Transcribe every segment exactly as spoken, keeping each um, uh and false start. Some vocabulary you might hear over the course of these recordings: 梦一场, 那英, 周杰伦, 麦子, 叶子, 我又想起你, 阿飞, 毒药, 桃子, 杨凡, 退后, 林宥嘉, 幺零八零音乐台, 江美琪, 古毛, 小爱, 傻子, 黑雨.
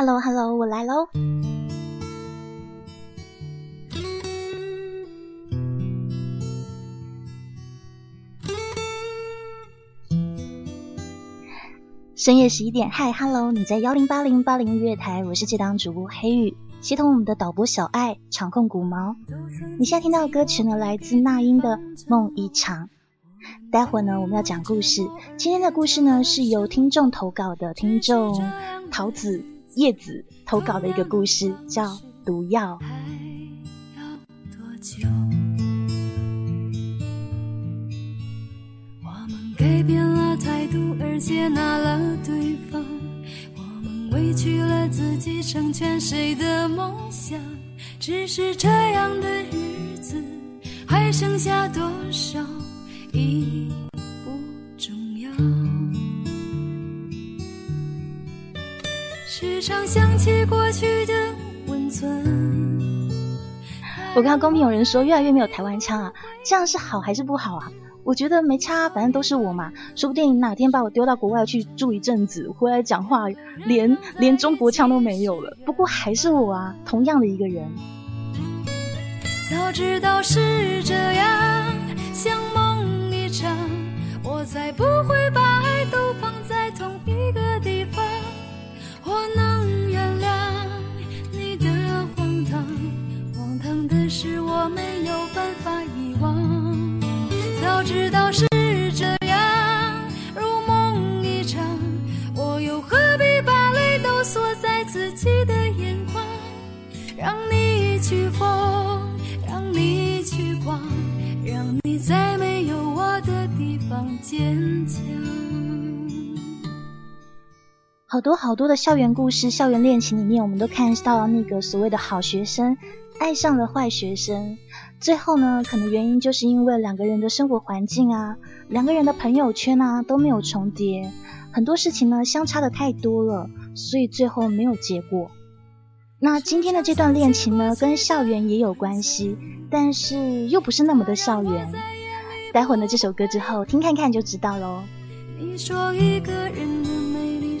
Hello Hello， 我来喽。深夜十一点，嗨 ，Hello， 你在幺零八零八零音乐台，我是这档主播黑雨，协同我们的导播小爱，场控古毛。你现在听到的歌曲呢，来自那英的《梦一场》。待会呢，我们要讲故事。今天的故事呢，是由听众投稿的，听众桃子、叶子投稿的一个故事，叫《毒药》。我们改变了态度，而接纳了对方。我们委屈了自己，成全谁的梦想？只是这样的日子，还剩下多少？已不重要，时常想起过去的温存。我看公屏有人说越来越没有台湾腔啊，这样是好还是不好啊？我觉得没差，反正都是我嘛，说不定哪天把我丢到国外去住一阵子，回来讲话连连中国腔都没有了，不过还是我啊，同样的一个人。早知道是这样，像梦我才不会把爱都放在同一个地方，我能原谅你的荒唐，荒唐的是我没有办法遗忘。早知道是这样，如梦一场，我又何必把泪都锁在自己的眼眶，让你去疯，让你去狂，让你再没有我的地方坚强。好多好多的校园故事、校园恋情里面，我们都看到那个所谓的好学生爱上了坏学生，最后呢，可能原因就是因为两个人的生活环境啊，两个人的朋友圈啊都没有重叠，很多事情呢相差的太多了，所以最后没有结果。那今天的这段恋情呢，跟校园也有关系，但是又不是那么的校园。待会呢，这首歌之后听看看就知道咯。你说一个人的美丽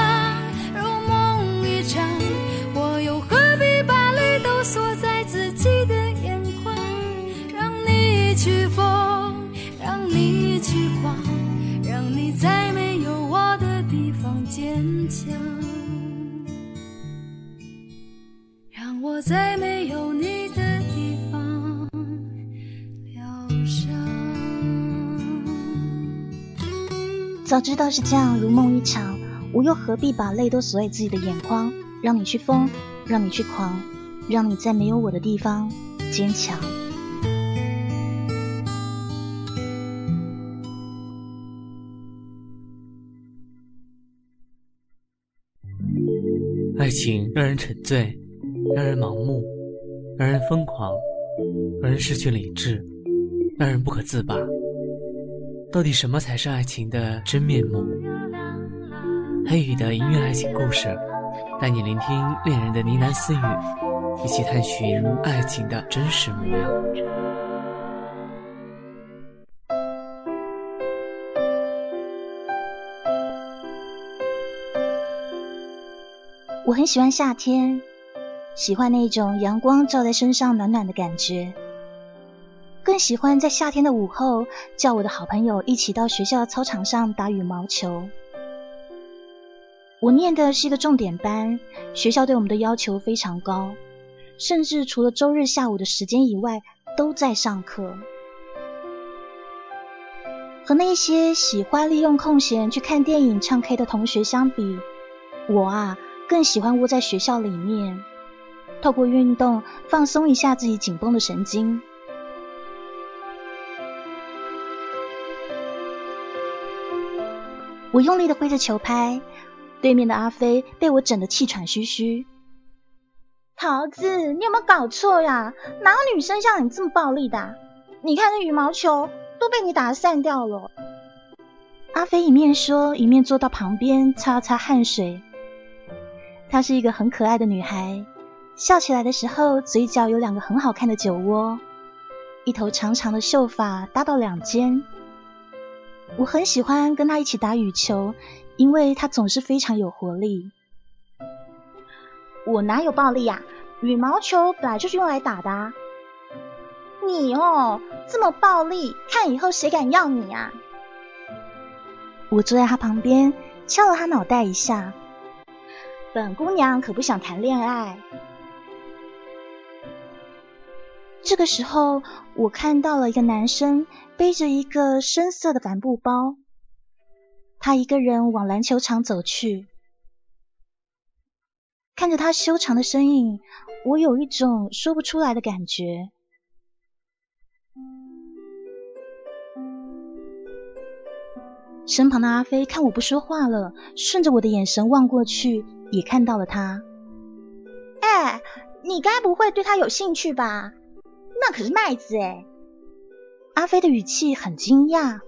如梦一场，我又何必把泪都锁在自己的眼眶，让你去疯，让你去狂，让你在没有我的地方坚强，让我在没有你的地方疗伤。早知道是这样，如梦一场，我又何必把泪都锁在自己的眼眶，让你去疯，让你去狂，让你在没有我的地方坚强。爱情让人沉醉，让人盲目，让人疯狂，让人失去理智，让人不可自拔。到底什么才是爱情的真面目？黑雨的音乐爱情故事，带你聆听恋人的呢喃私语，一起探寻爱情的真实模样。我很喜欢夏天，喜欢那种阳光照在身上暖暖的感觉。更喜欢在夏天的午后，叫我的好朋友一起到学校操场上打羽毛球。我念的是一个重点班，学校对我们的要求非常高，甚至除了周日下午的时间以外，都在上课。和那些喜欢利用空闲去看电影、唱 K 的同学相比，我啊，更喜欢窝在学校里面，透过运动放松一下自己紧绷的神经。我用力地挥着球拍，对面的阿飞被我整得气喘吁吁。桃子，你有没有搞错呀？哪有女生像你这么暴力的啊？你看那羽毛球都被你打散掉了。阿肥一面说，一面坐到旁边擦擦汗水。她是一个很可爱的女孩，笑起来的时候嘴角有两个很好看的酒窝，一头长长的秀发搭到两肩。我很喜欢跟她一起打羽球，因为她总是非常有活力。我哪有暴力啊？羽毛球本来就是用来打的啊。你哦，这么暴力，看以后谁敢要你啊？我坐在她旁边，敲了她脑袋一下。本姑娘可不想谈恋爱。这个时候，我看到了一个男生背着一个深色的帆布包，他一个人往篮球场走去。看着他修长的身影，我有一种说不出来的感觉。身旁的阿飞看我不说话了，顺着我的眼神望过去，也看到了他。哎，你该不会对他有兴趣吧？那可是麦子哎。阿飞的语气很惊讶。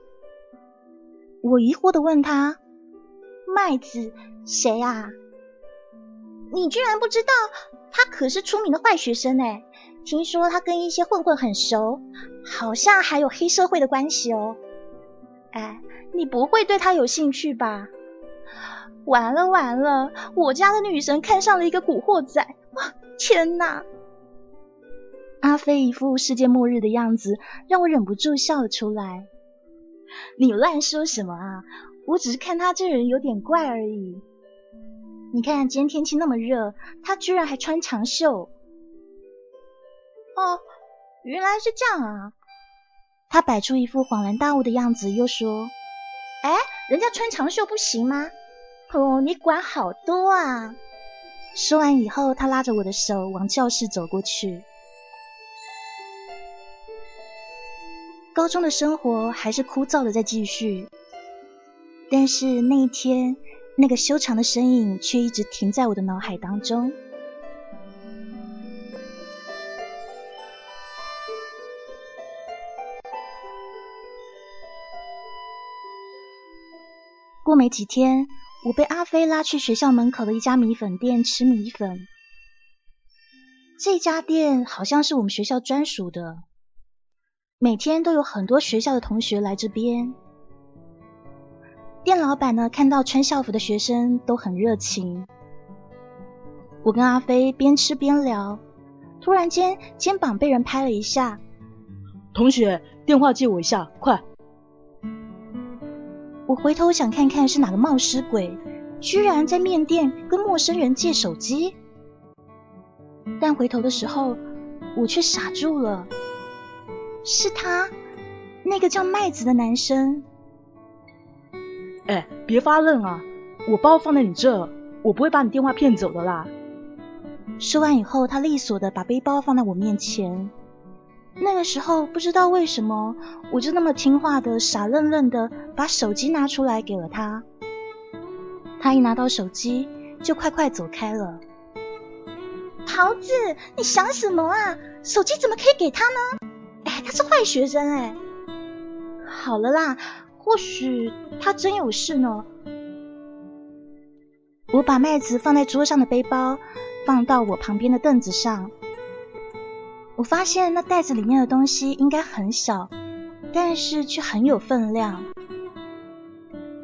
我疑惑地问他：“麦子谁啊？”你居然不知道？他可是出名的坏学生哎。听说他跟一些混混很熟，好像还有黑社会的关系哦。哎，你不会对他有兴趣吧？完了完了，我家的女神看上了一个古惑仔，哇，天哪！阿飞一副世界末日的样子，让我忍不住笑了出来。你乱说什么啊？我只是看他这人有点怪而已。你看今天天气那么热，他居然还穿长袖。哦，原来是这样啊。他摆出一副恍然大悟的样子，又说：“哎，人家穿长袖不行吗？哦，你管好多啊！”说完以后，他拉着我的手往教室走过去。高中的生活还是枯燥的在继续，但是那一天，那个修长的身影却一直停在我的脑海当中。过没几天，我被阿飞拉去学校门口的一家米粉店吃米粉。这家店好像是我们学校专属的，每天都有很多学校的同学来这边。店老板呢，看到穿校服的学生都很热情。我跟阿飞边吃边聊，突然间肩膀被人拍了一下。同学，电话借我一下，快！我回头想看看是哪个冒失鬼，居然在面店跟陌生人借手机。但回头的时候，我却傻住了。是他，那个叫麦子的男生。哎，别发愣啊，我包放在你这，我不会把你电话骗走的啦。说完以后，他利索的把背包放在我面前。那个时候不知道为什么，我就那么听话的傻愣愣的把手机拿出来给了他。他一拿到手机就快快走开了。桃子，你想什么啊？手机怎么可以给他呢？哎，他是坏学生哎。好了啦，或许他真有事呢。我把麦子放在桌上的背包放到我旁边的凳子上。我发现那袋子里面的东西应该很小，但是却很有分量。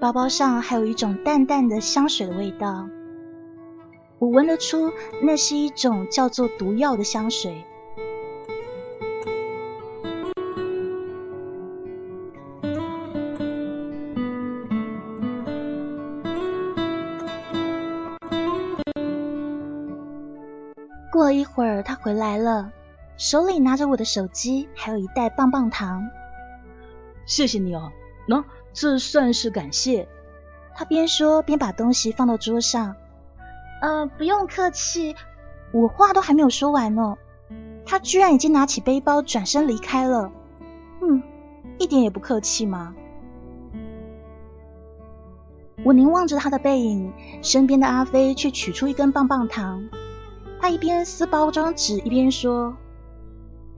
包包上还有一种淡淡的香水的味道，我闻得出那是一种叫做毒药的香水。过了一会儿，他回来了，手里拿着我的手机，还有一袋棒棒糖。谢谢你哦，喏，这算是感谢。他边说边把东西放到桌上。呃，不用客气。我话都还没有说完呢，他居然已经拿起背包转身离开了。嗯，一点也不客气嘛。我凝望着他的背影，身边的阿飞却取出一根棒棒糖。他一边撕包装纸一边说，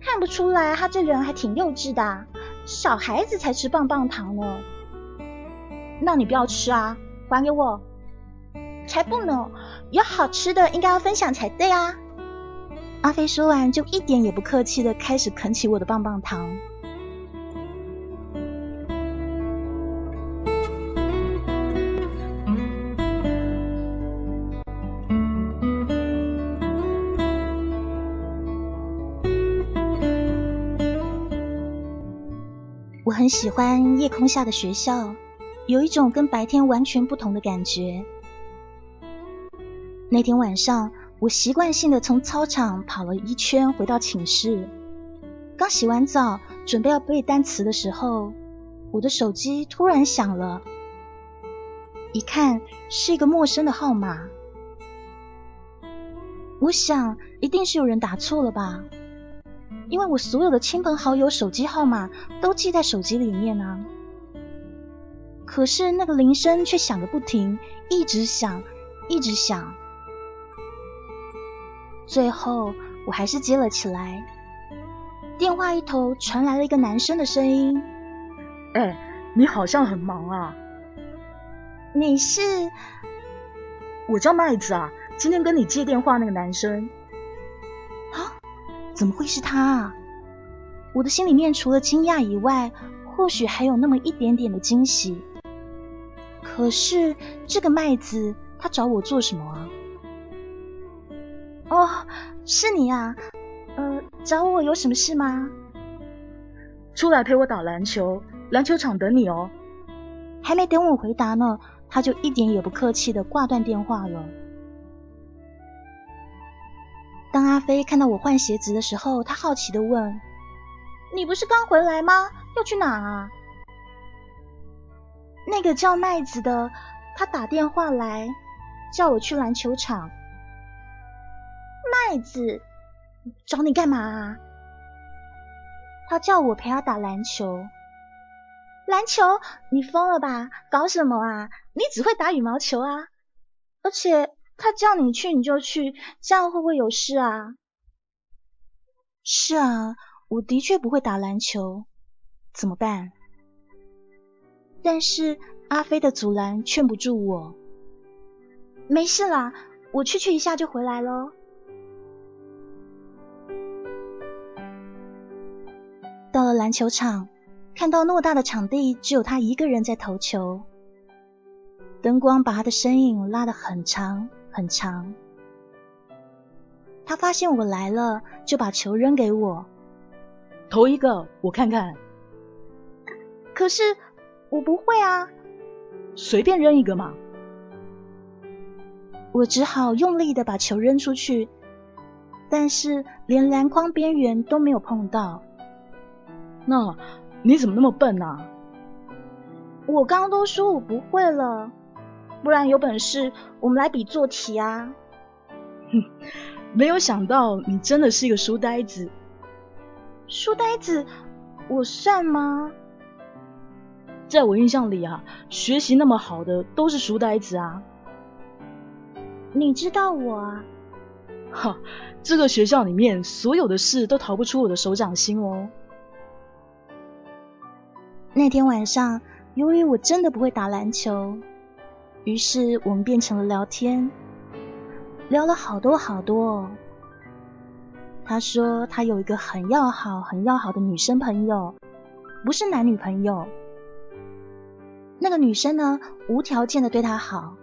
看不出来他这人还挺幼稚的啊，小孩子才吃棒棒糖呢。那你不要吃啊，还给我。才不能，有好吃的应该要分享才对啊。阿飞说完就一点也不客气的开始啃起我的棒棒糖。我很喜欢夜空下的学校，有一种跟白天完全不同的感觉。那天晚上，我习惯性的从操场跑了一圈回到寝室，刚洗完澡准备要背单词的时候，我的手机突然响了，一看是一个陌生的号码。我想一定是有人打错了吧，因为我所有的亲朋好友手机号码都记在手机里面啊。可是那个铃声却响个不停，一直响，一直响。最后我还是接了起来，电话一头传来了一个男生的声音：“哎，你好像很忙啊。”“你是？”“我叫麦子啊，今天跟你接电话那个男生。”怎么会是他啊？我的心里面除了惊讶以外，或许还有那么一点点的惊喜。可是这个麦子，他找我做什么啊？哦，是你啊，呃，找我有什么事吗？出来陪我打篮球，篮球场等你哦。还没等我回答呢，他就一点也不客气的挂断电话了。当阿飞看到我换鞋子的时候，他好奇地问：“你不是刚回来吗？要去哪啊？”那个叫麦子的，他打电话来，叫我去篮球场。麦子，找你干嘛啊？他叫我陪他打篮球。篮球？你疯了吧？搞什么啊？你只会打羽毛球啊！而且他叫你去你就去，这样会不会有事啊？是啊，我的确不会打篮球，怎么办？但是阿飞的阻拦劝不住我。没事啦，我去去一下就回来咯。到了篮球场，看到偌大的场地只有他一个人在投球，灯光把他的身影拉得很长很长。他发现我来了，就把球扔给我。投一个，我看看。可是我不会啊。随便扔一个嘛。我只好用力的把球扔出去，但是连篮筐边缘都没有碰到。那你怎么那么笨啊？我刚都说我不会了。不然有本事我们来比做题啊。没有想到你真的是一个书呆子。书呆子？我算吗？在我印象里啊，学习那么好的都是书呆子啊。你知道我啊？哈，这个学校里面所有的事都逃不出我的手掌心哦。那天晚上，由于我真的不会打篮球，于是我们变成了聊天，聊了好多好多。他说他有一个很要好很要好的女生朋友，不是男女朋友。那个女生呢，无条件的对他好。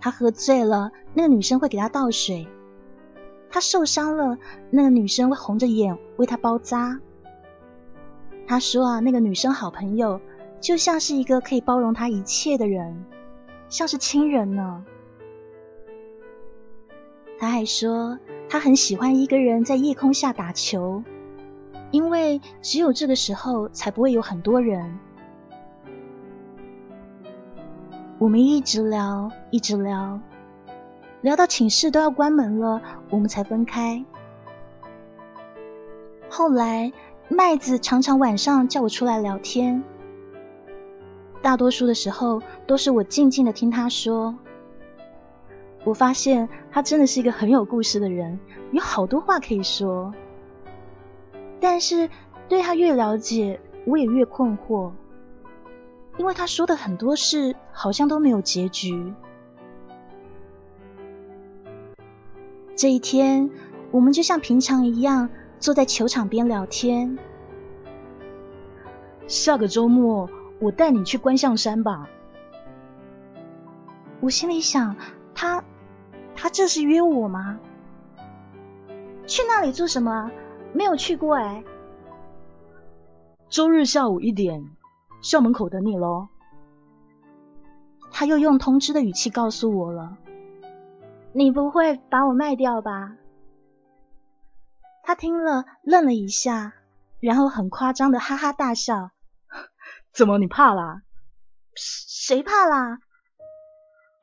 他喝醉了，那个女生会给他倒水。他受伤了，那个女生会红着眼为他包扎。他说啊，那个女生好朋友就像是一个可以包容他一切的人，像是亲人呢。他还说他很喜欢一个人在夜空下打球，因为只有这个时候才不会有很多人。我们一直聊一直聊，聊到寝室都要关门了，我们才分开。后来麦子常常晚上叫我出来聊天，大多数的时候都是我静静的听他说，我发现他真的是一个很有故事的人，有好多话可以说。但是对他越了解，我也越困惑，因为他说的很多事好像都没有结局。这一天，我们就像平常一样坐在球场边聊天。下个周末我带你去观象山吧。我心里想，他他这是约我吗？去那里做什么？没有去过哎。周日下午一点，校门口等你咯。他又用通知的语气告诉我了。你不会把我卖掉吧？他听了愣了一下，然后很夸张的哈哈大笑。怎么，你怕啦？谁怕啦？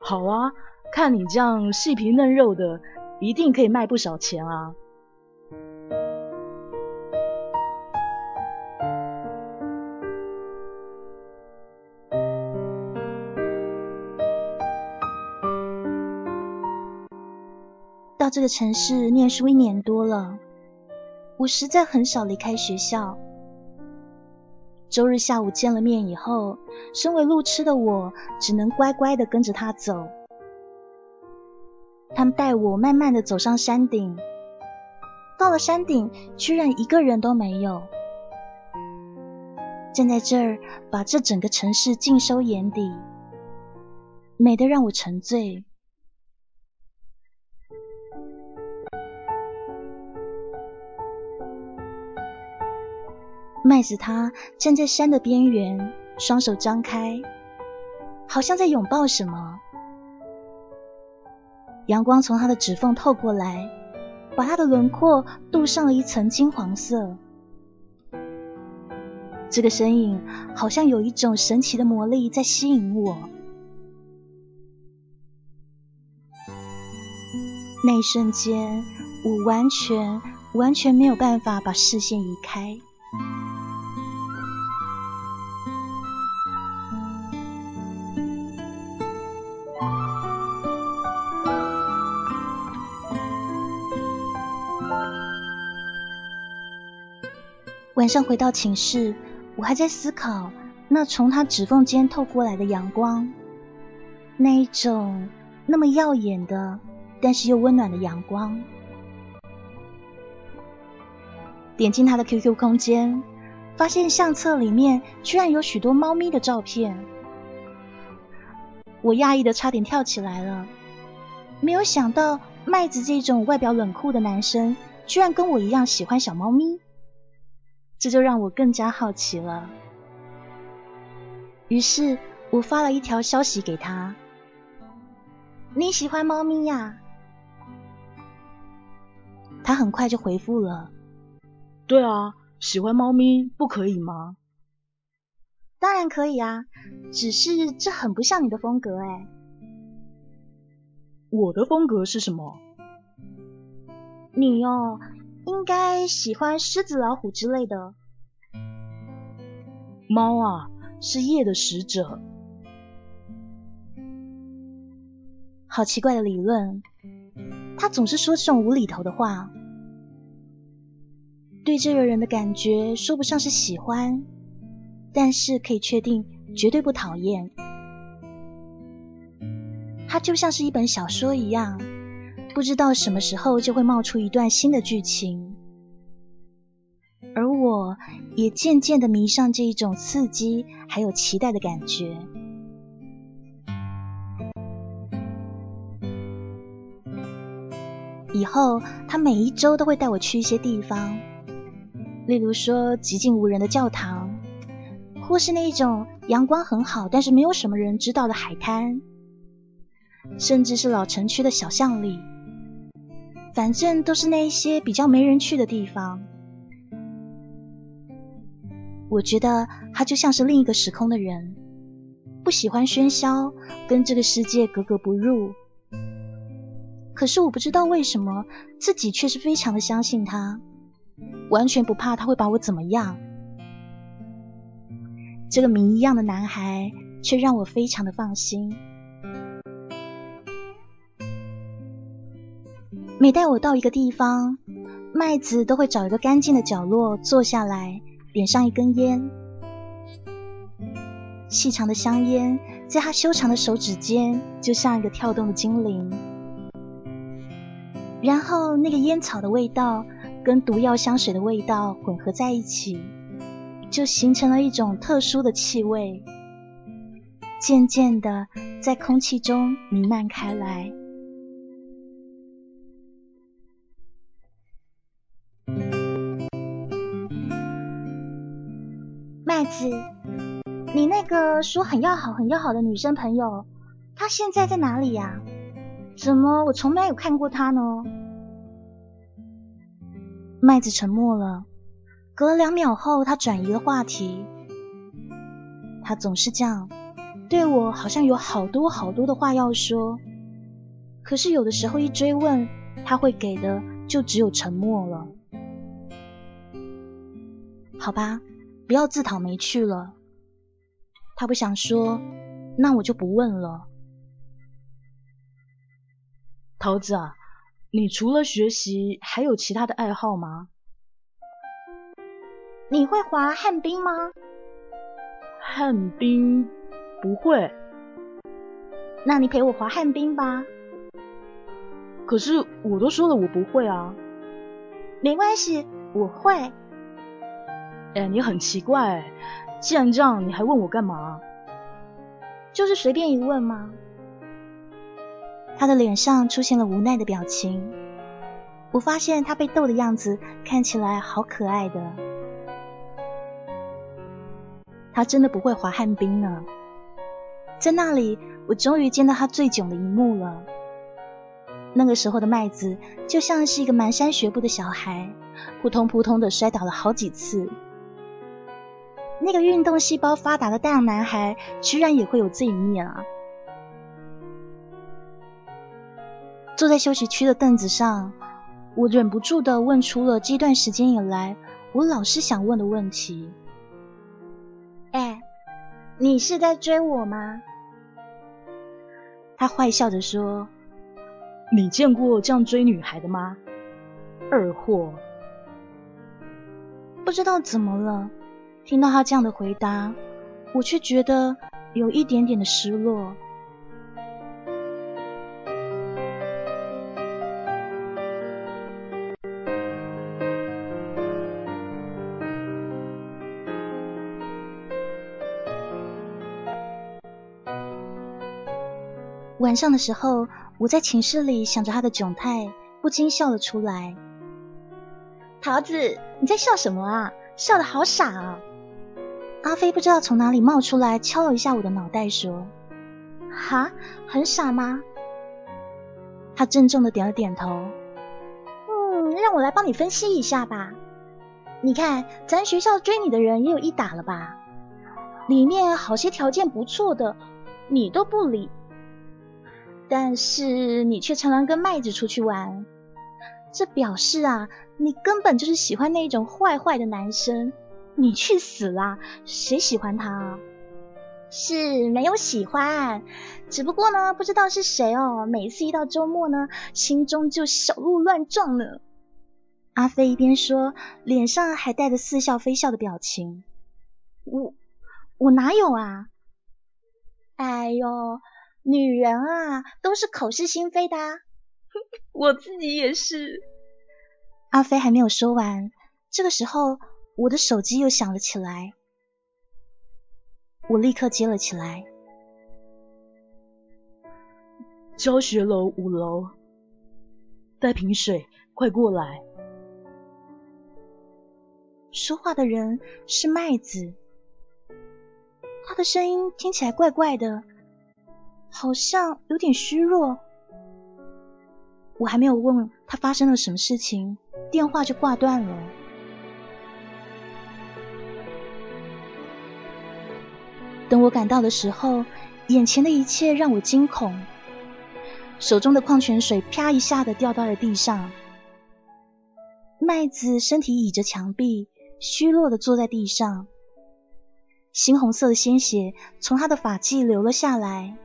好啊，看你这样细皮嫩肉的，一定可以卖不少钱啊。到这个城市念书一年多了，我实在很少离开学校。周日下午见了面以后，身为路痴的我只能乖乖地跟着他走。他们带我慢慢地走上山顶，到了山顶居然一个人都没有。站在这儿，把这整个城市尽收眼底，美得让我沉醉。麦子他站在山的边缘，双手张开，好像在拥抱什么。阳光从他的指缝透过来，把他的轮廓镀上了一层金黄色。这个身影好像有一种神奇的魔力在吸引我。那一瞬间，我完全完全没有办法把视线移开。晚上回到寝室，我还在思考那从他指缝间透过来的阳光，那一种那么耀眼的但是又温暖的阳光。点进他的 Q Q 空间，发现相册里面居然有许多猫咪的照片。我讶异的差点跳起来了，没有想到麦子这种外表冷酷的男生居然跟我一样喜欢小猫咪，这就让我更加好奇了。于是我发了一条消息给他，你喜欢猫咪呀？他很快就回复了，对啊，喜欢猫咪不可以吗？当然可以啊，只是这很不像你的风格哎。我的风格是什么？你哦，应该喜欢狮子、老虎之类的。猫啊，是夜的使者。好奇怪的理论，他总是说这种无厘头的话。对这个人的感觉说不上是喜欢，但是可以确定绝对不讨厌。它就像是一本小说一样，不知道什么时候就会冒出一段新的剧情。而我也渐渐地迷上这一种刺激还有期待的感觉。以后他每一周都会带我去一些地方，例如说寂静无人的教堂，或是那种阳光很好但是没有什么人知道的海滩，甚至是老城区的小巷里，反正都是那些比较没人去的地方。我觉得他就像是另一个时空的人，不喜欢喧嚣，跟这个世界格格不入。可是我不知道为什么，自己却是非常的相信他，完全不怕他会把我怎么样。这个谜一样的男孩却让我非常的放心。每带我到一个地方，麦子都会找一个干净的角落坐下来，点上一根烟。细长的香烟在他修长的手指间，就像一个跳动的精灵。然后那个烟草的味道跟毒药香水的味道混合在一起，就形成了一种特殊的气味，渐渐的在空气中弥漫开来。麦子，你那个说很要好很要好的女生朋友，她现在在哪里呀？怎么我从没有看过她呢？麦子沉默了，隔了两秒后，她转移了话题。她总是这样，对我好像有好多好多的话要说，可是有的时候一追问，她会给的就只有沉默了。好吧，不要自讨没趣了。他不想说，那我就不问了。桃子啊，你除了学习还有其他的爱好吗？你会滑旱冰吗？旱冰不会。那你陪我滑旱冰吧。可是我都说了我不会啊。没关系，我会。哎，你很奇怪，既然这样，你还问我干嘛？就是随便一问吗？他的脸上出现了无奈的表情，我发现他被逗的样子看起来好可爱的。他真的不会滑旱冰呢。在那里，我终于见到他最囧的一幕了。那个时候的麦子就像是一个蹒跚学步的小孩，扑通扑通的摔倒了好几次。那个运动细胞发达的大男孩居然也会有这一面啊。坐在休息区的凳子上，我忍不住的问出了这段时间以来我老是想问的问题。哎，你是在追我吗？他坏笑着说，你见过这样追女孩的吗？二货。不知道怎么了，听到他这样的回答，我却觉得有一点点的失落。晚上的时候，我在寝室里想着他的窘态，不禁笑了出来。桃子，你在笑什么啊？笑得好傻啊！阿飞不知道从哪里冒出来，敲了一下我的脑袋说：哈，很傻吗？他郑重地点了点头。嗯，让我来帮你分析一下吧。你看，咱学校追你的人也有一打了吧？里面好些条件不错的，你都不理。但是你却常常跟麦子出去玩，这表示啊，你根本就是喜欢那种坏坏的男生。你去死啦！谁喜欢他啊？是没有喜欢，只不过呢，不知道是谁哦。每次一到周末呢，心中就小鹿乱撞了。阿飞一边说，脸上还带着似笑非笑的表情。我，我哪有啊？哎呦。女人啊，都是口是心非的啊。我自己也是。阿飞还没有说完，这个时候我的手机又响了起来，我立刻接了起来。教学楼五楼，带瓶水，快过来。说话的人是麦子，他的声音听起来怪怪的，好像有点虚弱。我还没有问他发生了什么事情，电话就挂断了。等我赶到的时候，眼前的一切让我惊恐。手中的矿泉水啪一下的掉到了地上。麦子身体倚着墙壁，虚弱的坐在地上。猩红色的鲜血从他的发髻流了下来。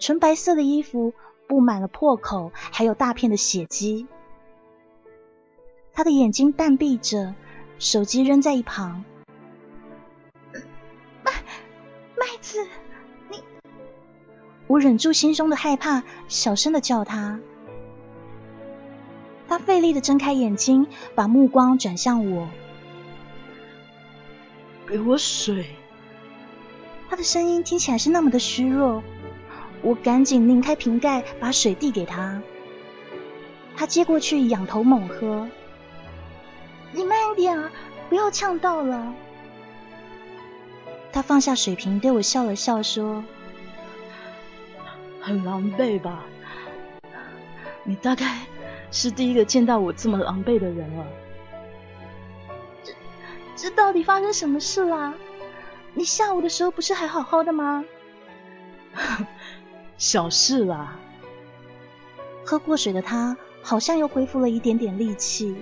纯白色的衣服布满了破口，还有大片的血迹。他的眼睛半闭着，手机扔在一旁。麦麦子，你……我忍住心中的害怕，小声的叫他。他费力的睁开眼睛，把目光转向我。给我水。他的声音听起来是那么的虚弱，我赶紧拧开瓶盖，把水递给他。他接过去，仰头猛喝。你慢一点啊，不要呛到了。他放下水瓶，对我笑了笑，说：很狼狈吧？你大概是第一个见到我这么狼狈的人了。这这到底发生什么事啦、啊？你下午的时候不是还好好的吗？小事啦。喝过水的他好像又恢复了一点点力气，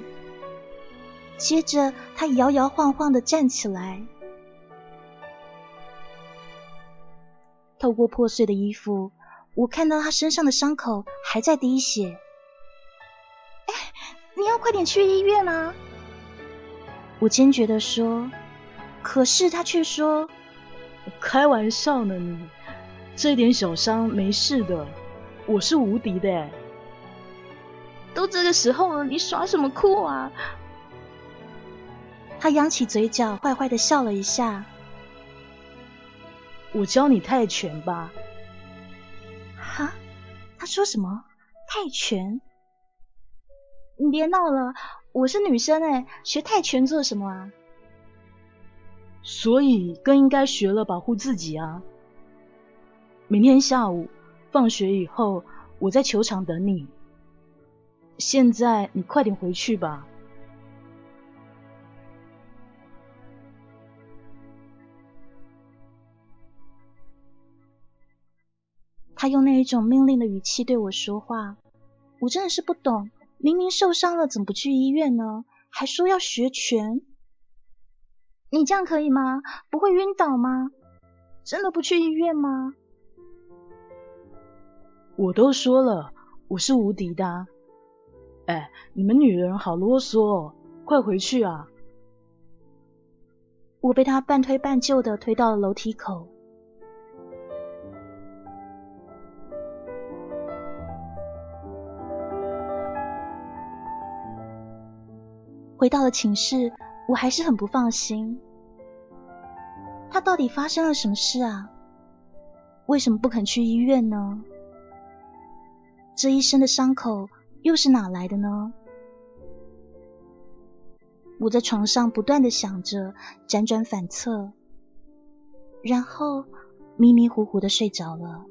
接着他摇摇晃晃地站起来，透过破碎的衣服，我看到他身上的伤口还在滴血。你要快点去医院啊！我坚决地说，可是他却说：开玩笑呢你，这点小伤没事的，我是无敌的耶。都这个时候了，你耍什么酷啊？他扬起嘴角，坏坏地笑了一下。我教你泰拳吧。哈？他说什么？泰拳？你别闹了，我是女生哎，学泰拳做什么啊？所以更应该学了保护自己啊。明天下午放学以后，我在球场等你。现在你快点回去吧。他用那一种命令的语气对我说话，我真的是不懂。明明受伤了，怎么不去医院呢？还说要学拳。你这样可以吗？不会晕倒吗？真的不去医院吗？我都说了，我是无敌的啊。哎，你们女人好啰嗦哦，快回去啊！我被他半推半就的推到了楼梯口。回到了寝室，我还是很不放心。他到底发生了什么事啊？为什么不肯去医院呢？这一身的伤口又是哪来的呢？我在床上不断地想着，辗转反侧，然后迷迷糊糊地睡着了。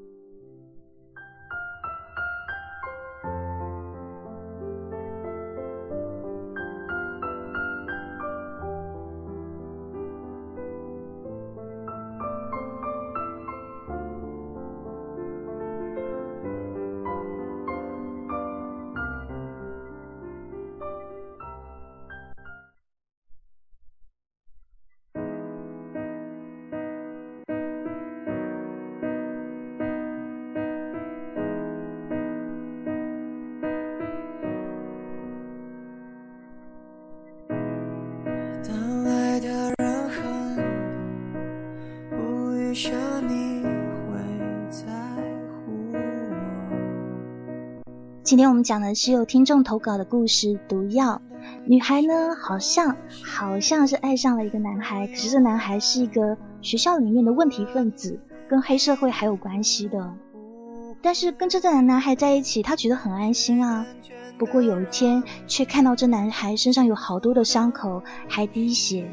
今天我们讲的是有听众投稿的故事《毒药》。女孩呢，好像好像是爱上了一个男孩，可是这男孩是一个学校里面的问题分子，跟黑社会还有关系的。但是跟这男男孩在一起，她觉得很安心啊。不过有一天，却看到这男孩身上有好多的伤口，还滴血。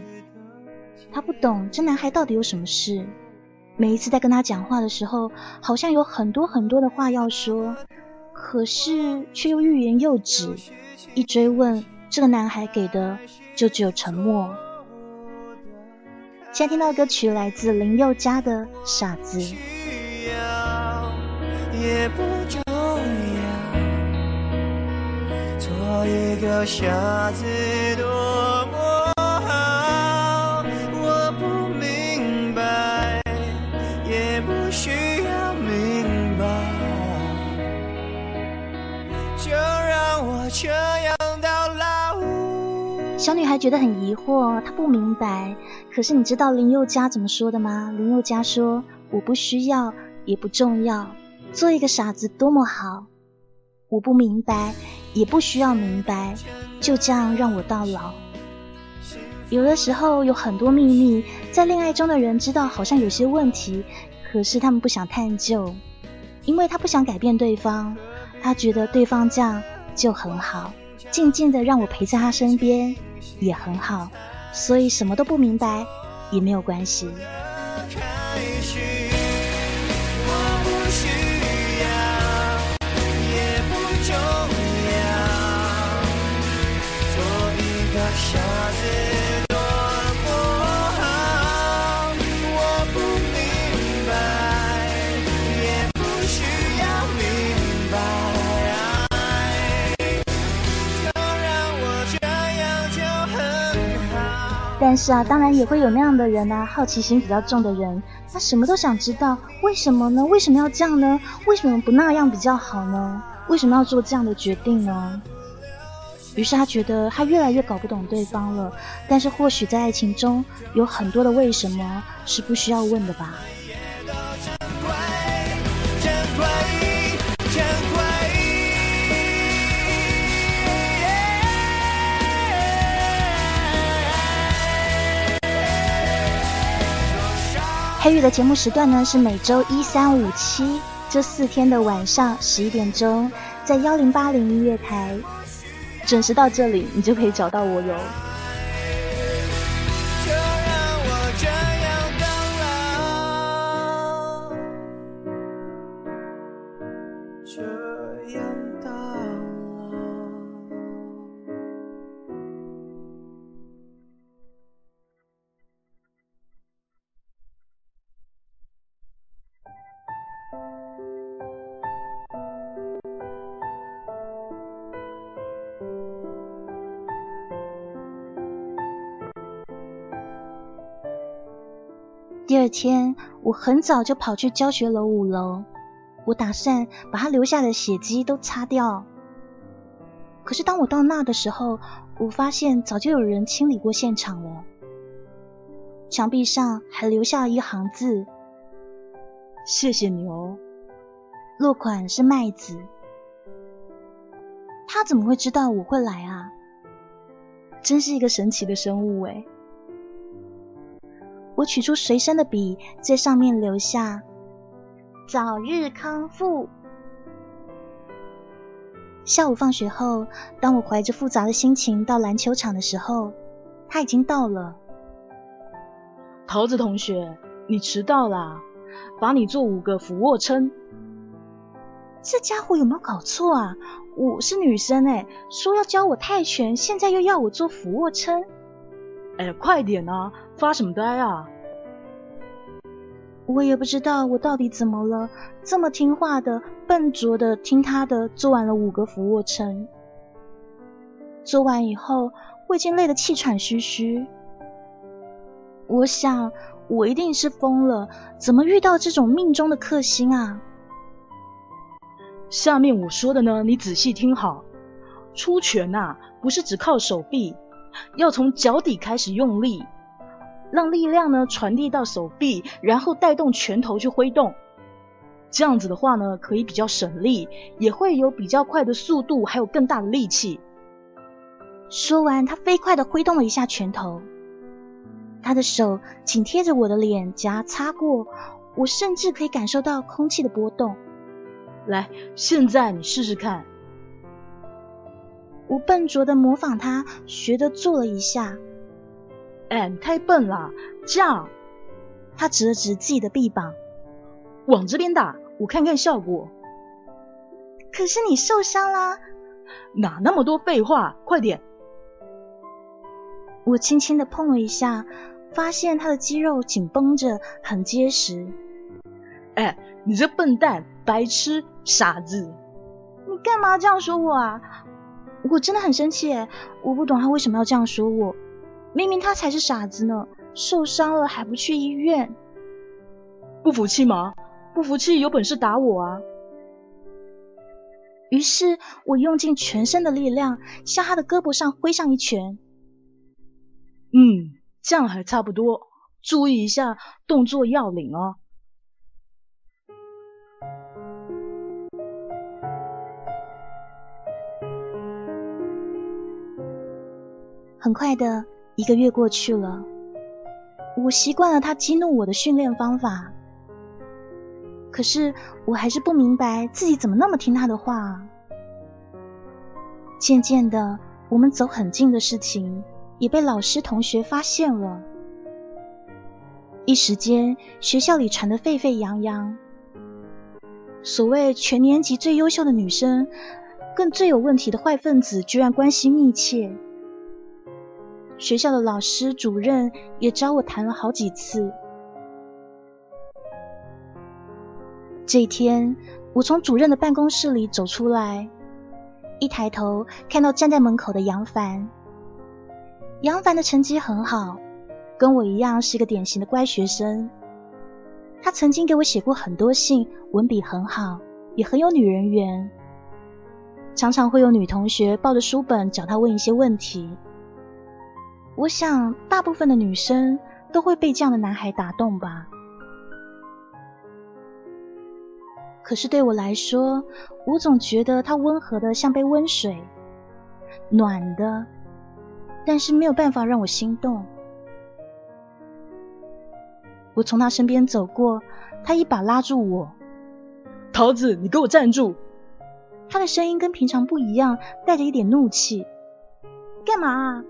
她不懂这男孩到底有什么事。每一次在跟他讲话的时候，好像有很多很多的话要说。可是却又欲言又止，一追问，这个男孩给的就只有沉默。现在听到歌曲来自林宥嘉的《傻子》。也不重要，做一个傻子多么好，我不明白，也不需要明白。小女孩觉得很疑惑，她不明白。可是你知道林宥嘉怎么说的吗？林宥嘉说：“我不需要，也不重要。做一个傻子多么好！我不明白，也不需要明白，就这样让我到老。”有的时候有很多秘密，在恋爱中的人知道好像有些问题，可是他们不想探究，因为他不想改变对方，他觉得对方这样就很好，静静的让我陪在他身边也很好，所以什么都不明白也没有关系。但是啊，当然也会有那样的人啊，好奇心比较重的人，他什么都想知道，为什么呢？为什么要这样呢？为什么不那样比较好呢？为什么要做这样的决定呢？于是他觉得他越来越搞不懂对方了。但是或许在爱情中有很多的为什么是不需要问的吧。黑玉的节目时段呢，是每周一、三、五、七这四天的晚上十一点钟，在幺零八零音乐台准时到这里，你就可以找到我哟。第二天，我很早就跑去教学楼五楼，我打算把他留下的血迹都擦掉。可是当我到那的时候，我发现早就有人清理过现场了，墙壁上还留下了一行字：“谢谢你哦。”落款是麦子。他怎么会知道我会来啊？真是一个神奇的生物诶。我取出随身的笔，在上面留下“早日康复”。下午放学后，当我怀着复杂的心情到篮球场的时候，他已经到了。桃子同学，你迟到啦，罚你做五个俯卧撑。这家伙有没有搞错啊？我是女生哎、欸，说要教我泰拳，现在又要我做俯卧撑。哎，快点啊！发什么呆啊！我也不知道我到底怎么了，这么听话的、笨拙的听他的，做完了五个俯卧撑。做完以后，我已经累得气喘吁吁。我想，我一定是疯了，怎么遇到这种命中的克星啊？下面我说的呢，你仔细听好。出拳啊，不是只靠手臂，要从脚底开始用力。让力量呢传递到手臂，然后带动拳头去挥动。这样子的话呢，可以比较省力，也会有比较快的速度，还有更大的力气。说完，他飞快地挥动了一下拳头，他的手紧贴着我的脸颊擦过，我甚至可以感受到空气的波动。来，现在你试试看。我笨拙地模仿他，学着做了一下。哎，你太笨了！这样，他指了指自己的臂膀，往这边打，我看看效果。可是你受伤啦！哪那么多废话，快点！我轻轻地碰了一下，发现他的肌肉紧绷着，很结实。哎，你这笨蛋、白痴、傻子！你干嘛这样说我啊？我真的很生气耶！我不懂他为什么要这样说我。明明他才是傻子呢，受伤了还不去医院。不服气吗？不服气有本事打我啊！于是我用尽全身的力量，向他的胳膊上挥上一拳，嗯，这样还差不多，注意一下动作要领哦。很快的一个月过去了，我习惯了他激怒我的训练方法，可是我还是不明白自己怎么那么听他的话啊。渐渐的，我们走很近的事情也被老师同学发现了，一时间学校里传得沸沸扬扬，所谓全年级最优秀的女生跟最有问题的坏分子居然关系密切。学校的老师主任也找我谈了好几次。这一天，我从主任的办公室里走出来，一抬头看到站在门口的杨凡。杨凡的成绩很好，跟我一样是个典型的乖学生。他曾经给我写过很多信，文笔很好，也很有女人缘。常常会有女同学抱着书本找他问一些问题。我想大部分的女生都会被这样的男孩打动吧。可是对我来说，我总觉得他温和的像杯温水，暖的，但是没有办法让我心动。我从他身边走过，他一把拉住我：桃子，你给我站住！他的声音跟平常不一样，带着一点怒气。干嘛啊？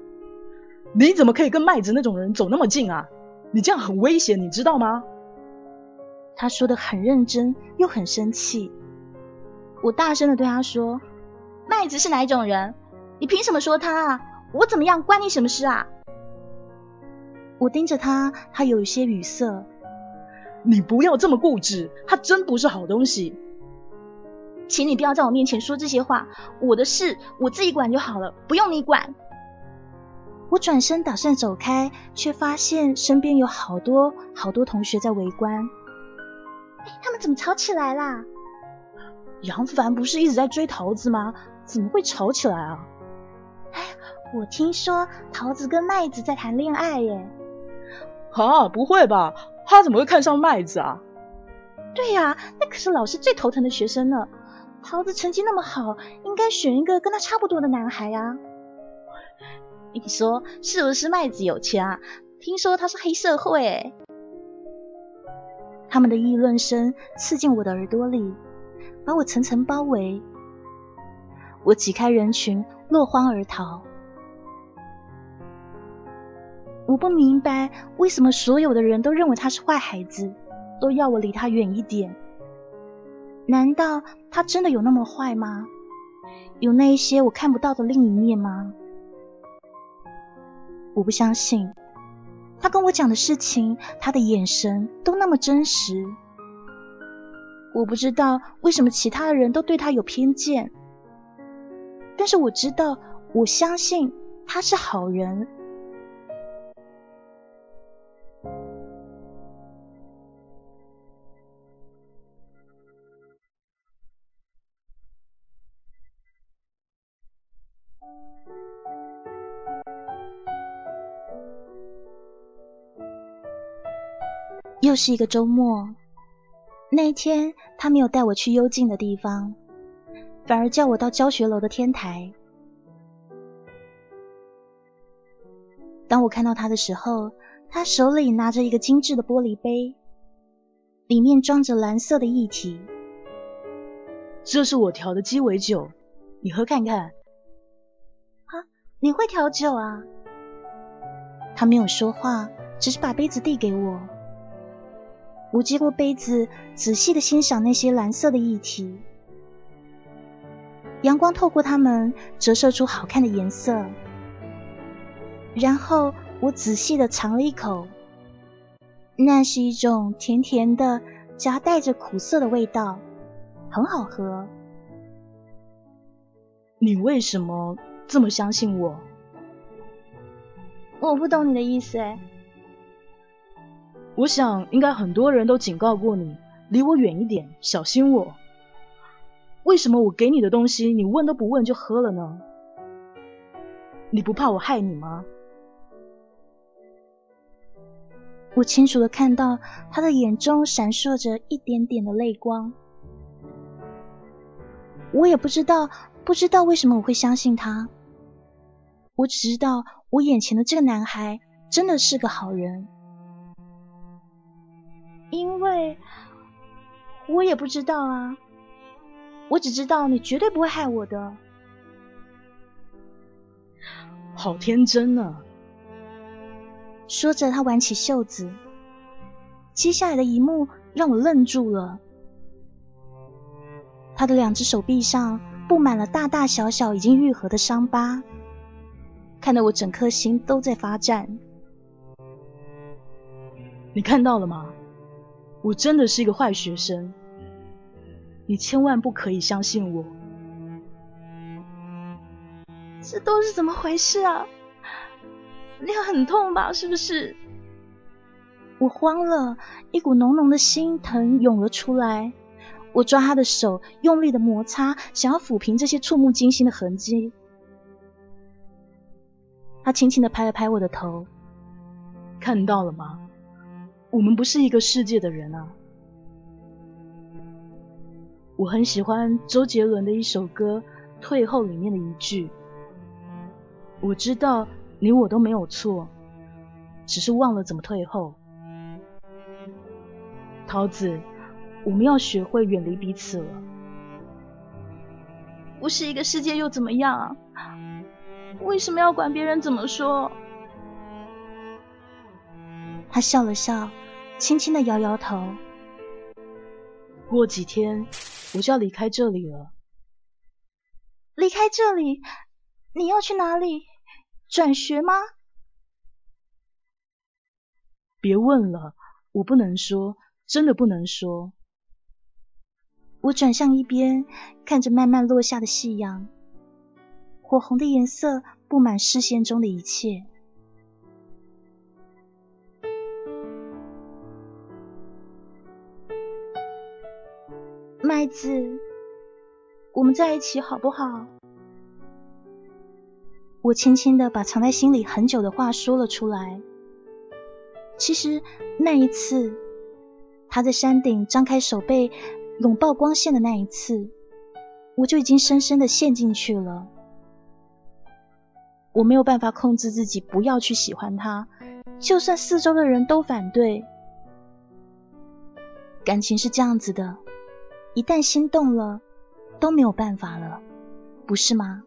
你怎么可以跟麦子那种人走那么近啊？你这样很危险，你知道吗？他说得很认真，又很生气。我大声地对他说：麦子是哪一种人？你凭什么说他啊？我怎么样关你什么事啊？我盯着他，他有一些语塞。你不要这么固执，他真不是好东西。请你不要在我面前说这些话，我的事我自己管就好了，不用你管。我转身打算走开，却发现身边有好多好多同学在围观。他们怎么吵起来啦？杨凡不是一直在追桃子吗？怎么会吵起来啊？哎，我听说桃子跟麦子在谈恋爱耶。啊，不会吧，他怎么会看上麦子啊？对呀、啊，那可是老师最头疼的学生呢。桃子成绩那么好，应该选一个跟他差不多的男孩啊。你说是不是麦子有钱啊？听说他是黑社会诶。他们的议论声刺进我的耳朵里，把我层层包围。我挤开人群，落荒而逃。我不明白为什么所有的人都认为他是坏孩子，都要我离他远一点。难道他真的有那么坏吗？有那一些我看不到的另一面吗？我不相信，他跟我讲的事情，他的眼神都那么真实。我不知道为什么其他的人都对他有偏见，但是我知道，我相信他是好人。又是一个周末，那一天他没有带我去幽静的地方，反而叫我到教学楼的天台。当我看到他的时候，他手里拿着一个精致的玻璃杯，里面装着蓝色的液体。这是我调的鸡尾酒，你喝看看。啊，你会调酒啊？他没有说话，只是把杯子递给我。我接过杯子，仔细地欣赏那些蓝色的液体。阳光透过它们，折射出好看的颜色。然后我仔细地尝了一口，那是一种甜甜的、夹带着苦涩的味道，很好喝。你为什么这么相信我？我不懂你的意思诶。我想应该很多人都警告过你，离我远一点，小心我。为什么我给你的东西你问都不问就喝了呢？你不怕我害你吗？我清楚地看到他的眼中闪烁着一点点的泪光。我也不知道，不知道为什么我会相信他。我只知道我眼前的这个男孩真的是个好人。因为我也不知道啊，我只知道你绝对不会害我的。好天真啊。说着他挽起袖子，接下来的一幕让我愣住了。他的两只手臂上布满了大大小小已经愈合的伤疤，看得我整颗心都在发颤。你看到了吗？我真的是一个坏学生，你千万不可以相信我。这都是怎么回事啊？你很痛吧？是不是？我慌了，一股浓浓的心疼涌了出来。我抓他的手，用力的摩擦，想要抚平这些触目惊心的痕迹。他轻轻的拍了拍我的头，看到了吗？我们不是一个世界的人啊。我很喜欢周杰伦的一首歌《退后》里面的一句，我知道你我都没有错，只是忘了怎么退后。桃子，我们要学会远离彼此了。不是一个世界又怎么样啊？为什么要管别人怎么说？他笑了笑，轻轻地摇摇头。过几天我就要离开这里了。离开这里？你要去哪里？转学吗？别问了，我不能说，真的不能说。我转向一边，看着慢慢落下的夕阳，火红的颜色布满视线中的一切。麦子，我们在一起好不好？我轻轻地把藏在心里很久的话说了出来。其实那一次，他在山顶张开手背笼抱光线的那一次，我就已经深深地陷进去了。我没有办法控制自己不要去喜欢他，就算四周的人都反对。感情是这样子的，一旦心动了，都没有办法了，不是吗？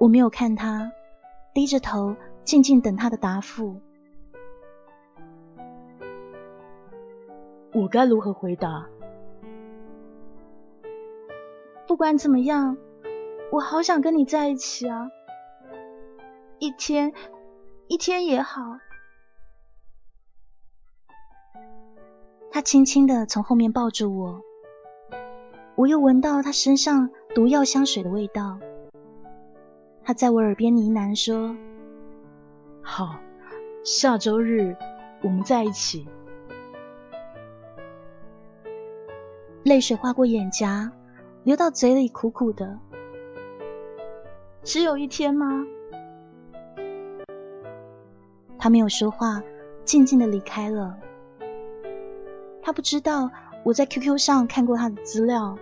我没有看他，低着头静静等他的答复。我该如何回答？不管怎么样，我好想跟你在一起啊，一天一天也好。他轻轻地从后面抱住我，我又闻到他身上毒药香水的味道。他在我耳边呢喃说，好，下周日我们在一起。泪水划过眼颊，流到嘴里苦苦的。只有一天吗？他没有说话，静静的离开了。他不知道我在 Q Q 上看过他的资料，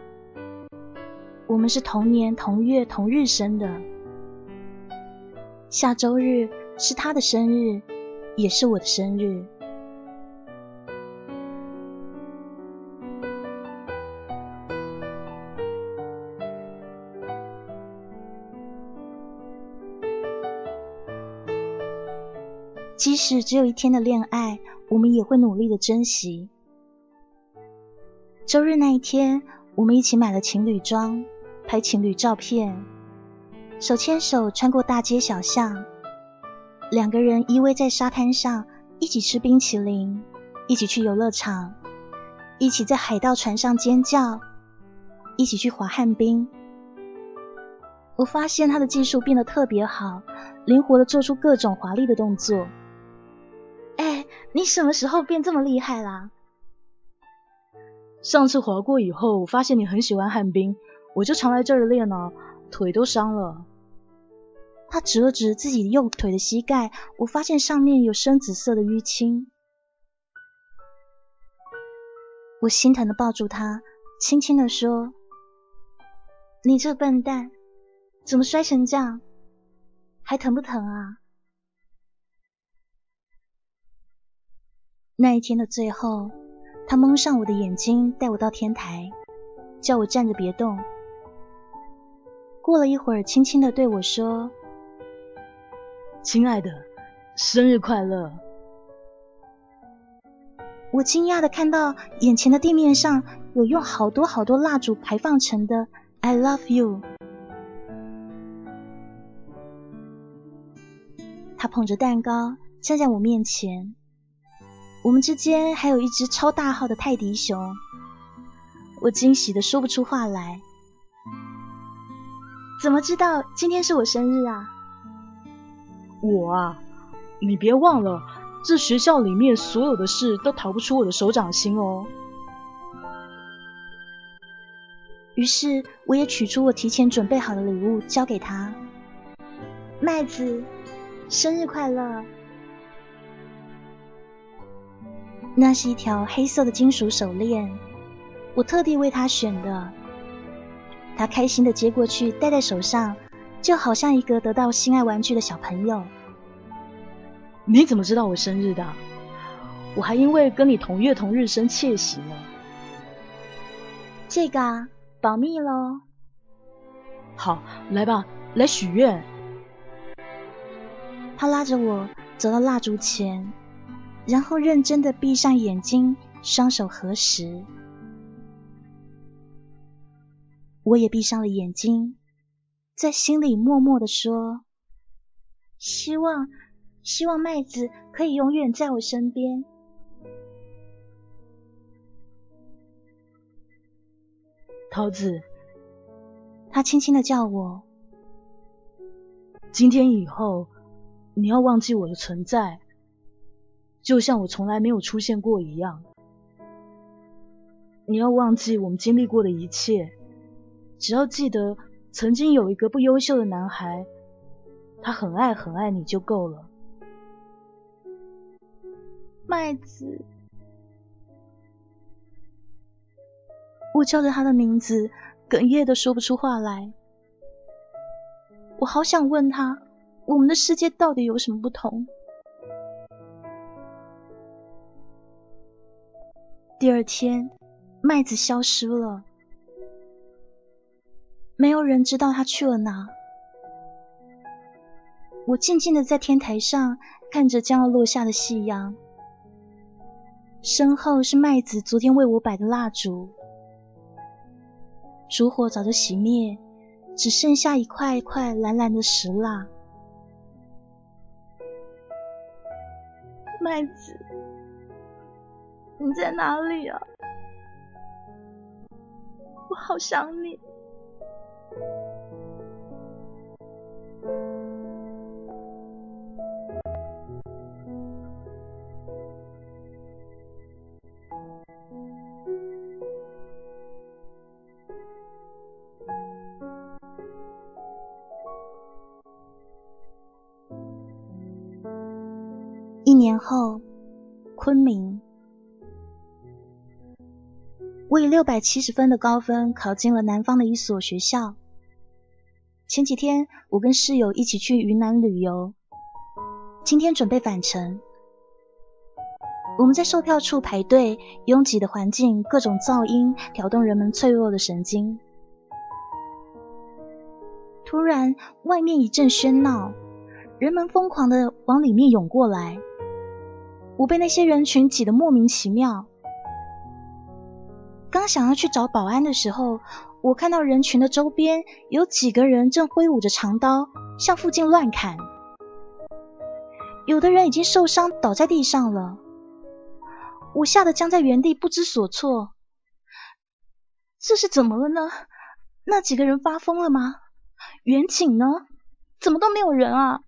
我们是同年同月同日生的。下周日是他的生日，也是我的生日。即使只有一天的恋爱，我们也会努力的珍惜。周日那一天，我们一起买了情侣装，拍情侣照片，手牵手穿过大街小巷，两个人依偎在沙滩上，一起吃冰淇淋，一起去游乐场，一起在海盗船上尖叫，一起去滑旱冰。我发现他的技术变得特别好，灵活地做出各种华丽的动作。哎，你什么时候变这么厉害啦？上次滑过以后，我发现你很喜欢旱冰，我就常来这儿练啊，腿都伤了。他指了指自己右腿的膝盖，我发现上面有深紫色的淤青。我心疼地抱住他，轻轻地说：“你这笨蛋，怎么摔成这样？还疼不疼啊？”那一天的最后，他蒙上我的眼睛，带我到天台，叫我站着别动。过了一会儿，轻轻地对我说：“亲爱的，生日快乐。”我惊讶地看到眼前的地面上有用好多好多蜡烛排放成的 I love you。 他捧着蛋糕站在我面前，我们之间还有一只超大号的泰迪熊，我惊喜得说不出话来。怎么知道今天是我生日啊？我啊，你别忘了，这学校里面所有的事都逃不出我的手掌心哦。于是我也取出我提前准备好的礼物交给他。麦子，生日快乐。那是一条黑色的金属手链，我特地为他选的。他开心地接过去戴在手上，就好像一个得到心爱玩具的小朋友。你怎么知道我生日的？我还因为跟你同月同日生窃喜呢。这个啊，保密咯。好，来吧，来许愿。他拉着我走到蜡烛前，然后认真地闭上眼睛，双手合十。我也闭上了眼睛，在心里默默地说：希望希望麦子可以永远在我身边。桃子，他轻轻地叫我，今天以后你要忘记我的存在，就像我从来没有出现过一样。你要忘记我们经历过的一切，只要记得曾经有一个不优秀的男孩，他很爱很爱你就够了。麦子，我叫着他的名字，哽咽的说不出话来。我好想问他，我们的世界到底有什么不同？第二天，麦子消失了，没有人知道他去了哪。我静静的在天台上看着将要落下的夕阳。身后是麦子昨天为我摆的蜡烛，烛火早就熄灭，只剩下一块一块蓝蓝的石蜡。麦子，你在哪里啊？我好想你。一年后，昆明，我以六百七十分的高分考进了南方的一所学校。前几天我跟室友一起去云南旅游，今天准备返程。我们在售票处排队，拥挤的环境，各种噪音挑动人们脆弱的神经。突然，外面一阵喧闹，人们疯狂地往里面涌过来。我被那些人群挤得莫名其妙。刚想要去找保安的时候，我看到人群的周边有几个人正挥舞着长刀向附近乱砍，有的人已经受伤倒在地上了。我吓得僵在原地不知所措。这是怎么了呢？那几个人发疯了吗？远景呢？怎么都没有人啊？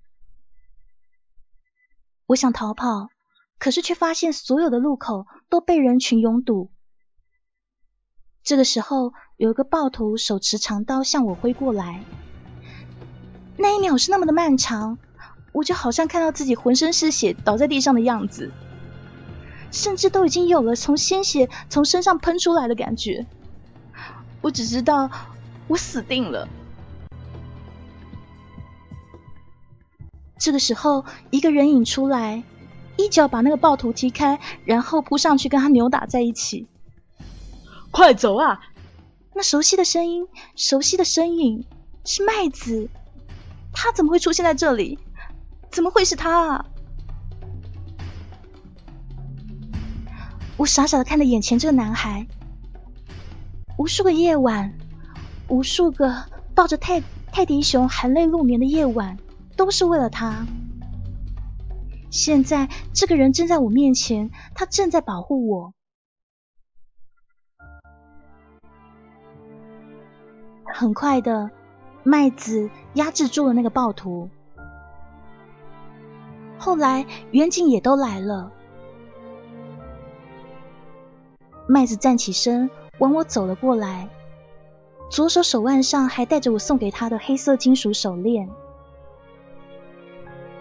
我想逃跑，可是却发现所有的路口都被人群拥堵。这个时候，有一个暴徒手持长刀向我挥过来，那一秒是那么的漫长，我就好像看到自己浑身是血倒在地上的样子，甚至都已经有了从鲜血从身上喷出来的感觉。我只知道我死定了。这个时候，一个人影出来，一脚把那个暴徒踢开，然后扑上去跟他扭打在一起。快走啊！那熟悉的声音，熟悉的身影，是麦子。他怎么会出现在这里？怎么会是他啊？我傻傻的看着眼前这个男孩。无数个夜晚，无数个抱着泰泰迪熊含泪入眠的夜晚，都是为了他。现在这个人正在我面前，他正在保护我。很快的，麦子压制住了那个暴徒。后来远景也都来了。麦子站起身，往我走了过来，左手手腕上还戴着我送给他的黑色金属手链。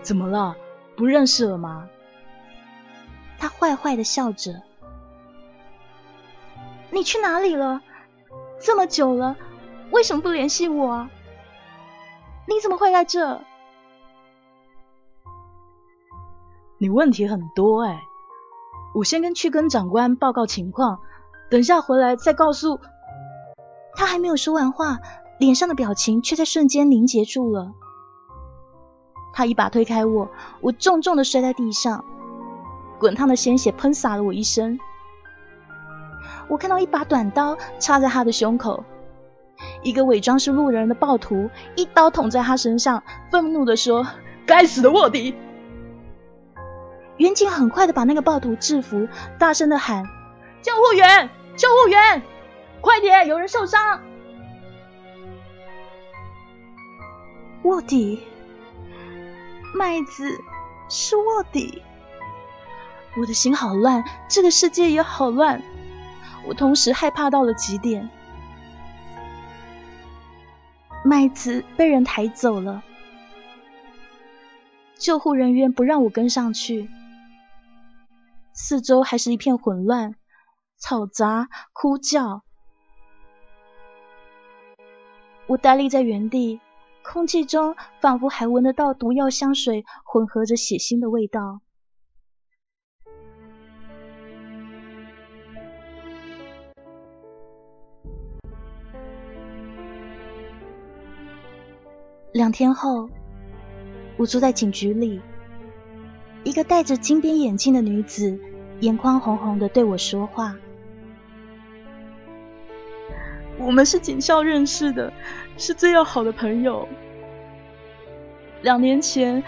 怎么了？不认识了吗？他坏坏的笑着。你去哪里了？这么久了，为什么不联系我啊？你怎么会在这？你问题很多哎、欸，我先跟去跟长官报告情况，等下回来再告诉。他还没有说完话，脸上的表情却在瞬间凝结住了。他一把推开我，我重重的摔在地上，滚烫的鲜血喷洒了我一身。我看到一把短刀插在他的胸口。一个伪装是路人的暴徒一刀捅在他身上，愤怒地说：“该死的卧底！”远景很快地把那个暴徒制服，大声地喊：“救护员！救护员！快点，有人受伤！”卧底，麦子是卧底。我的心好乱，这个世界也好乱。我同时害怕到了极点。麦子被人抬走了，救护人员不让我跟上去。四周还是一片混乱，吵杂，哭叫。我呆立在原地，空气中仿佛还闻得到毒药香水混合着血腥的味道。两天后，我住在警局里，一个戴着金边眼镜的女子眼眶红红的对我说话：“我们是警校认识的，是最要好的朋友。两年前，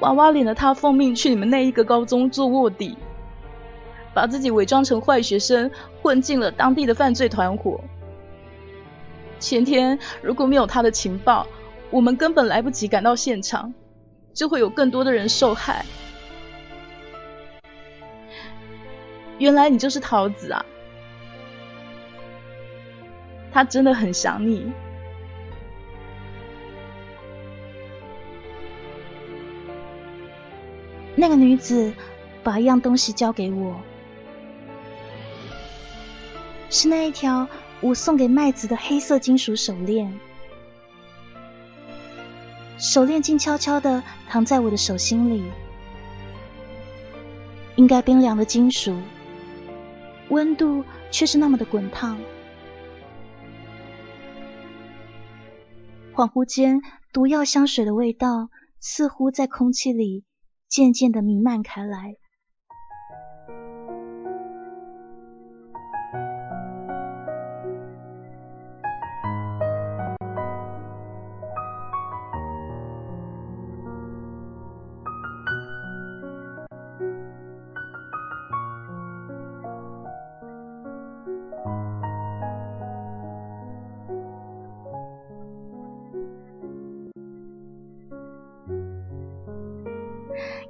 娃娃脸的她奉命去你们那一个高中做卧底，把自己伪装成坏学生，混进了当地的犯罪团伙。前天如果没有她的情报，我们根本来不及赶到现场，就会有更多的人受害。原来你就是桃子啊，他真的很想你。”那个女子把一样东西交给我，是那一条我送给麦子的黑色金属手链。手链静悄悄地躺在我的手心里，应该冰凉的金属，温度却是那么的滚烫。恍惚间，毒药香水的味道似乎在空气里渐渐地弥漫开来。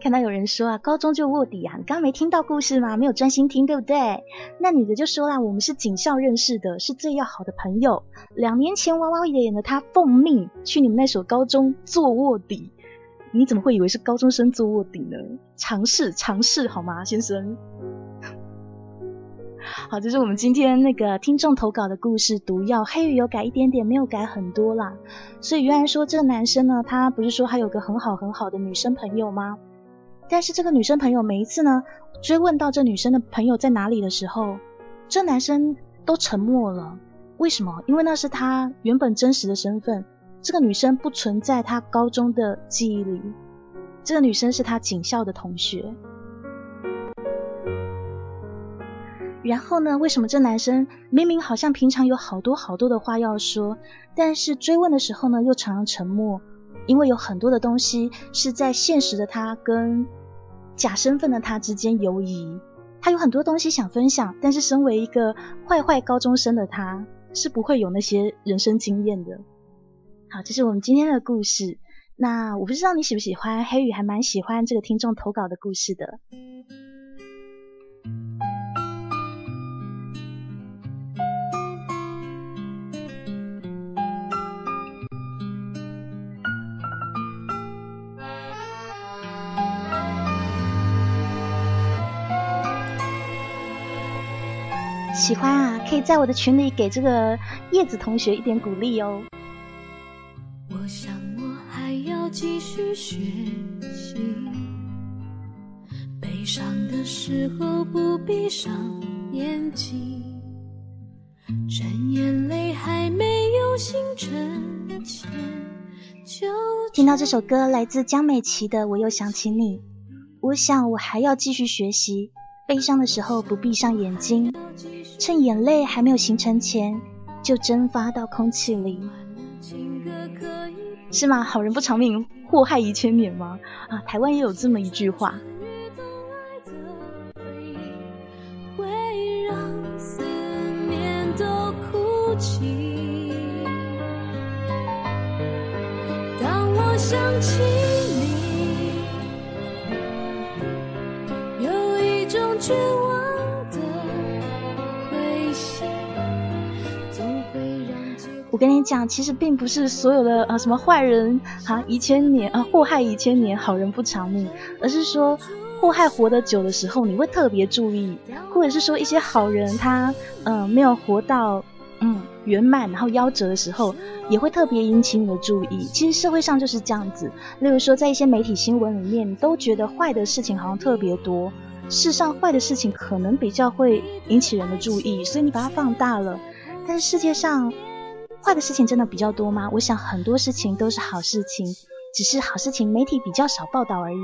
看到有人说啊，高中就卧底啊，你刚刚没听到故事吗？没有专心听，对不对？那女的就说啦，我们是警校认识的，是最要好的朋友。两年前娃娃演的她奉命去你们那所高中做卧底。你怎么会以为是高中生做卧底呢？尝试尝试好吗，先生？好，这是我们今天那个听众投稿的故事，毒药黑鱼有改一点点，没有改很多啦。所以原来说这个男生呢，他不是说他有个很好很好的女生朋友吗？但是这个女生朋友每一次呢追问到这女生的朋友在哪里的时候，这男生都沉默了。为什么？因为那是他原本真实的身份，这个女生不存在他高中的记忆里，这个女生是他警校的同学。然后呢，为什么这男生明明好像平常有好多好多的话要说，但是追问的时候呢又常常沉默？因为有很多的东西是在现实的他跟假身份的他之间游移，他有很多东西想分享，但是身为一个坏坏高中生的他是不会有那些人生经验的。好，这是我们今天的故事。那我不知道你喜不喜欢，黑羽还蛮喜欢这个听众投稿的故事的。喜欢啊，可以在我的群里给这个叶子同学一点鼓励哦。我想我还要继续学习，悲伤的时候不闭上眼睛，趁眼泪还没有形成前就。听到这首歌来自江美琪的《我又想起你》，我想我还要继续学习，悲伤的时候不闭上眼睛，趁眼泪还没有形成前就蒸发到空气里。是吗？好人不长命，祸害一千年吗？啊，台湾也有这么一句话。当我想起你，有一种绝望我跟你讲，其实并不是所有的啊什么坏人啊一千年啊祸害一千年，好人不长命，而是说祸害活得久的时候，你会特别注意，或者是说一些好人他嗯、呃、没有活到嗯圆满，然后夭折的时候，也会特别引起你的注意。其实社会上就是这样子，例如说在一些媒体新闻里面，你都觉得坏的事情好像特别多，事实上坏的事情可能比较会引起人的注意，所以你把它放大了。但是世界上坏的事情真的比较多吗？我想很多事情都是好事情，只是好事情媒体比较少报道而已。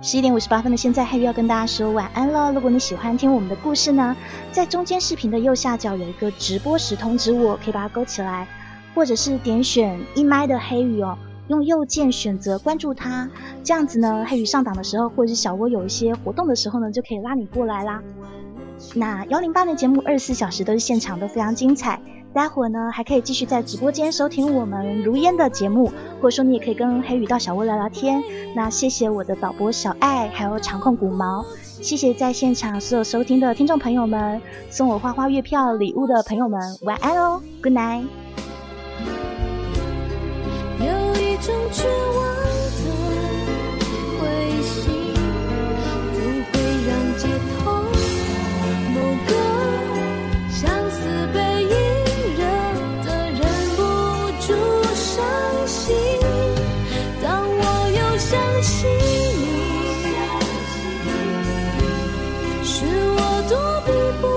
十一点五十八分的现在，黑鱼要跟大家说晚安了。如果你喜欢听我们的故事呢，在中间视频的右下角有一个直播时通知我，可以把它勾起来，或者是点选一麦的黑鱼哦。用右键选择关注他，这样子呢，黑鱼上档的时候，或者是小窝有一些活动的时候呢，就可以拉你过来啦。那一零八的节目二十四小时都是现场，都非常精彩。待会呢，还可以继续在直播间收听我们如烟的节目，或者说你也可以跟黑鱼到小窝聊聊天。那谢谢我的导播小爱，还有场控古毛，谢谢在现场所有收听的听众朋友们，送我花花月票礼物的朋友们，晚安哦 ，Good night。一种绝望的灰心，总会让街头某个相思被隐忍的忍不住伤心。当我又想起你，是我躲避不